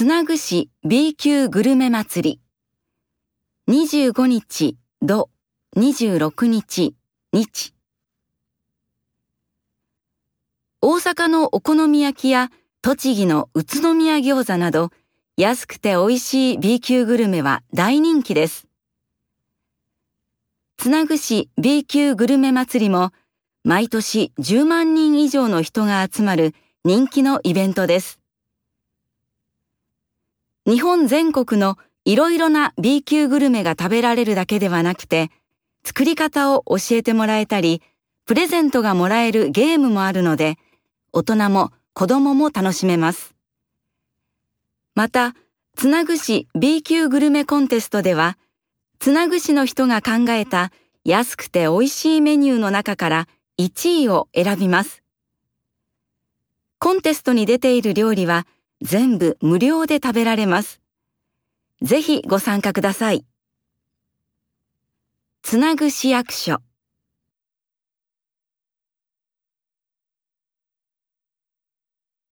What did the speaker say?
つなぐ市 B 級グルメ祭り。25日、土、26日、日。大阪のお好み焼きや栃木の宇都宮餃子など、安くて美味しい B 級グルメは大人気です。つなぐ市 B 級グルメ祭りも、毎年10万人以上の人が集まる人気のイベントです。日本全国のいろいろな B 級グルメが食べられるだけではなくて、作り方を教えてもらえたり、プレゼントがもらえるゲームもあるので、大人も子供も楽しめます。また、つなぐ市 B 級グルメコンテストでは、つなぐ市の人が考えた安くて美味しいメニューの中から1位を選びます。コンテストに出ている料理は、全部無料で食べられます。ぜひご参加ください。つなぐ市役所。